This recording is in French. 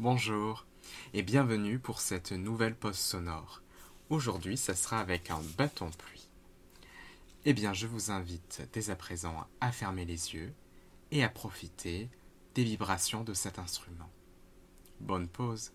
Bonjour et bienvenue pour cette nouvelle pause sonore. Aujourd'hui, ça sera avec un bâton de pluie. Je vous invite dès à présent à fermer les yeux et à profiter des vibrations de cet instrument. Bonne pause.